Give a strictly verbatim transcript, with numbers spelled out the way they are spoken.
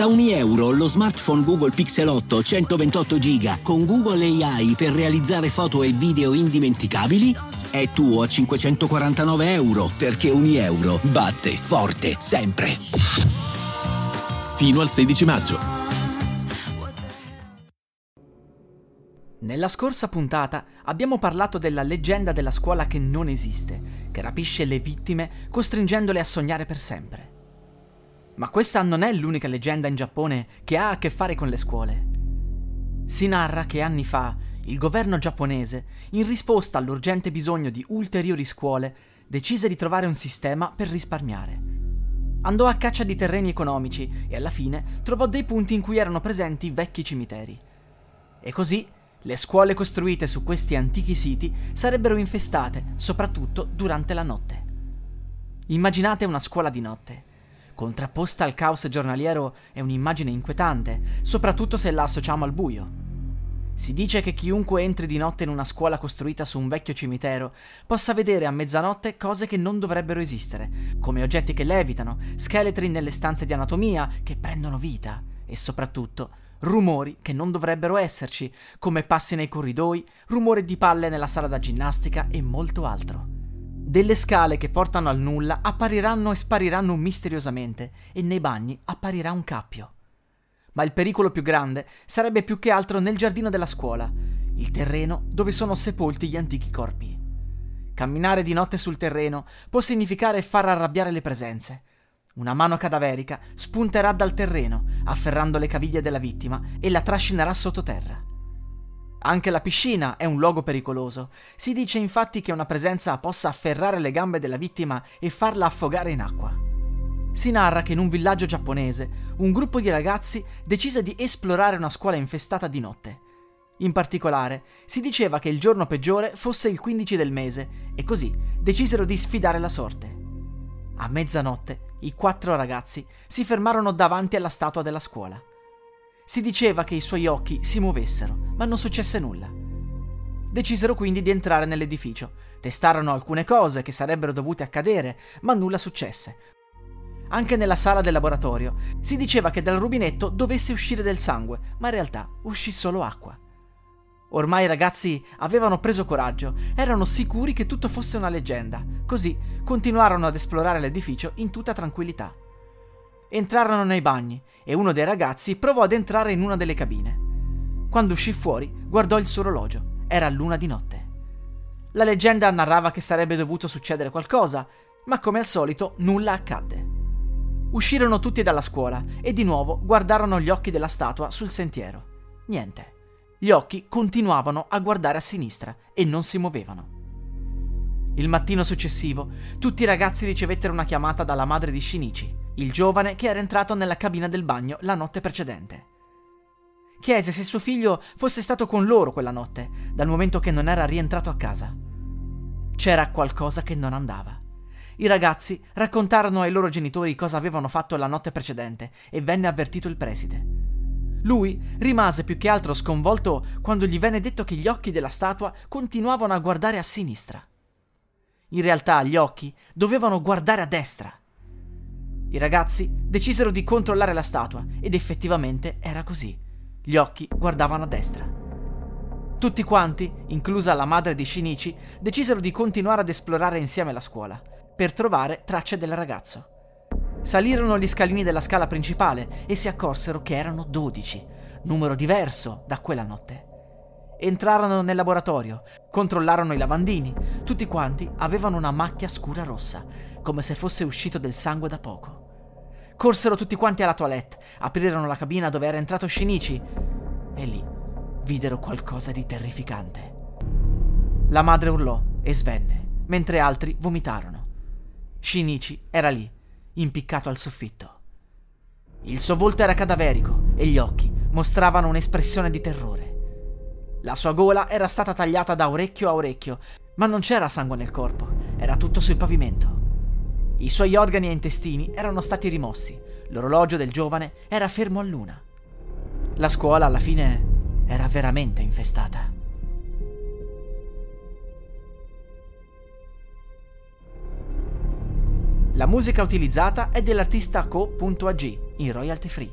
Da Unieuro lo smartphone Google Pixel otto centoventotto giga con Google A I per realizzare foto e video indimenticabili è tuo a cinquecentoquarantanove euro, perché Unieuro batte forte sempre. Fino al sedici maggio. Nella scorsa puntata abbiamo parlato della leggenda della scuola che non esiste, che rapisce le vittime costringendole a sognare per sempre. Ma questa non è l'unica leggenda in Giappone che ha a che fare con le scuole. Si narra che anni fa il governo giapponese, in risposta all'urgente bisogno di ulteriori scuole, decise di trovare un sistema per risparmiare. Andò a caccia di terreni economici e alla fine trovò dei punti in cui erano presenti vecchi cimiteri. E così le scuole costruite su questi antichi siti sarebbero infestate, soprattutto durante la notte. Immaginate una scuola di notte. Contrapposta al caos giornaliero è un'immagine inquietante, soprattutto se la associamo al buio. Si dice che chiunque entri di notte in una scuola costruita su un vecchio cimitero possa vedere a mezzanotte cose che non dovrebbero esistere, come oggetti che levitano, scheletri nelle stanze di anatomia che prendono vita e soprattutto rumori che non dovrebbero esserci, come passi nei corridoi, rumore di palle nella sala da ginnastica e molto altro. Delle scale che portano al nulla appariranno e spariranno misteriosamente e nei bagni apparirà un cappio. Ma il pericolo più grande sarebbe più che altro nel giardino della scuola, il terreno dove sono sepolti gli antichi corpi. Camminare di notte sul terreno può significare far arrabbiare le presenze. Una mano cadaverica spunterà dal terreno, afferrando le caviglie della vittima e la trascinerà sottoterra. Anche la piscina è un luogo pericoloso. Si dice infatti che una presenza possa afferrare le gambe della vittima e farla affogare in acqua. Si narra che in un villaggio giapponese un gruppo di ragazzi decise di esplorare una scuola infestata di notte. In particolare, si diceva che il giorno peggiore fosse il quindici del mese e così decisero di sfidare la sorte. A mezzanotte, i quattro ragazzi si fermarono davanti alla statua della scuola. Si diceva che i suoi occhi si muovessero, ma non successe nulla. Decisero quindi di entrare nell'edificio, testarono alcune cose che sarebbero dovute accadere, ma nulla successe. Anche nella sala del laboratorio si diceva che dal rubinetto dovesse uscire del sangue, ma in realtà uscì solo acqua. Ormai i ragazzi avevano preso coraggio, erano sicuri che tutto fosse una leggenda, così continuarono ad esplorare l'edificio in tutta tranquillità. Entrarono nei bagni e uno dei ragazzi provò ad entrare in una delle cabine. Quando uscì fuori, guardò il suo orologio, era l'una di notte. La leggenda narrava che sarebbe dovuto succedere qualcosa, ma come al solito nulla accadde. Uscirono tutti dalla scuola e di nuovo guardarono gli occhi della statua sul sentiero. Niente. Gli occhi continuavano a guardare a sinistra e non si muovevano. Il mattino successivo, tutti i ragazzi ricevettero una chiamata dalla madre di Shinichi, il giovane che era entrato nella cabina del bagno la notte precedente. Chiese se suo figlio fosse stato con loro quella notte, dal momento che non era rientrato a casa. C'era qualcosa che non andava. I ragazzi raccontarono ai loro genitori cosa avevano fatto la notte precedente e venne avvertito il preside. Lui rimase più che altro sconvolto quando gli venne detto che gli occhi della statua continuavano a guardare a sinistra. In realtà gli occhi dovevano guardare a destra. I ragazzi decisero di controllare la statua ed effettivamente era così. Gli occhi guardavano a destra. Tutti quanti, inclusa la madre di Shinichi, decisero di continuare ad esplorare insieme la scuola per trovare tracce del ragazzo. Salirono gli scalini della scala principale e si accorsero che erano dodici, numero diverso da quella notte. Entrarono nel laboratorio, controllarono i lavandini, tutti quanti avevano una macchia scura rossa, come se fosse uscito del sangue da poco. Corsero tutti quanti alla toilette, aprirono la cabina dove era entrato Shinichi e lì videro qualcosa di terrificante. La madre urlò e svenne, mentre altri vomitarono. Shinichi era lì, impiccato al soffitto. Il suo volto era cadaverico e gli occhi mostravano un'espressione di terrore. La sua gola era stata tagliata da orecchio a orecchio, ma non c'era sangue nel corpo, era tutto sul pavimento. I suoi organi e intestini erano stati rimossi, l'orologio del giovane era fermo a luna. La scuola alla fine era veramente infestata. La musica utilizzata è dell'artista Co.ag in royalty free.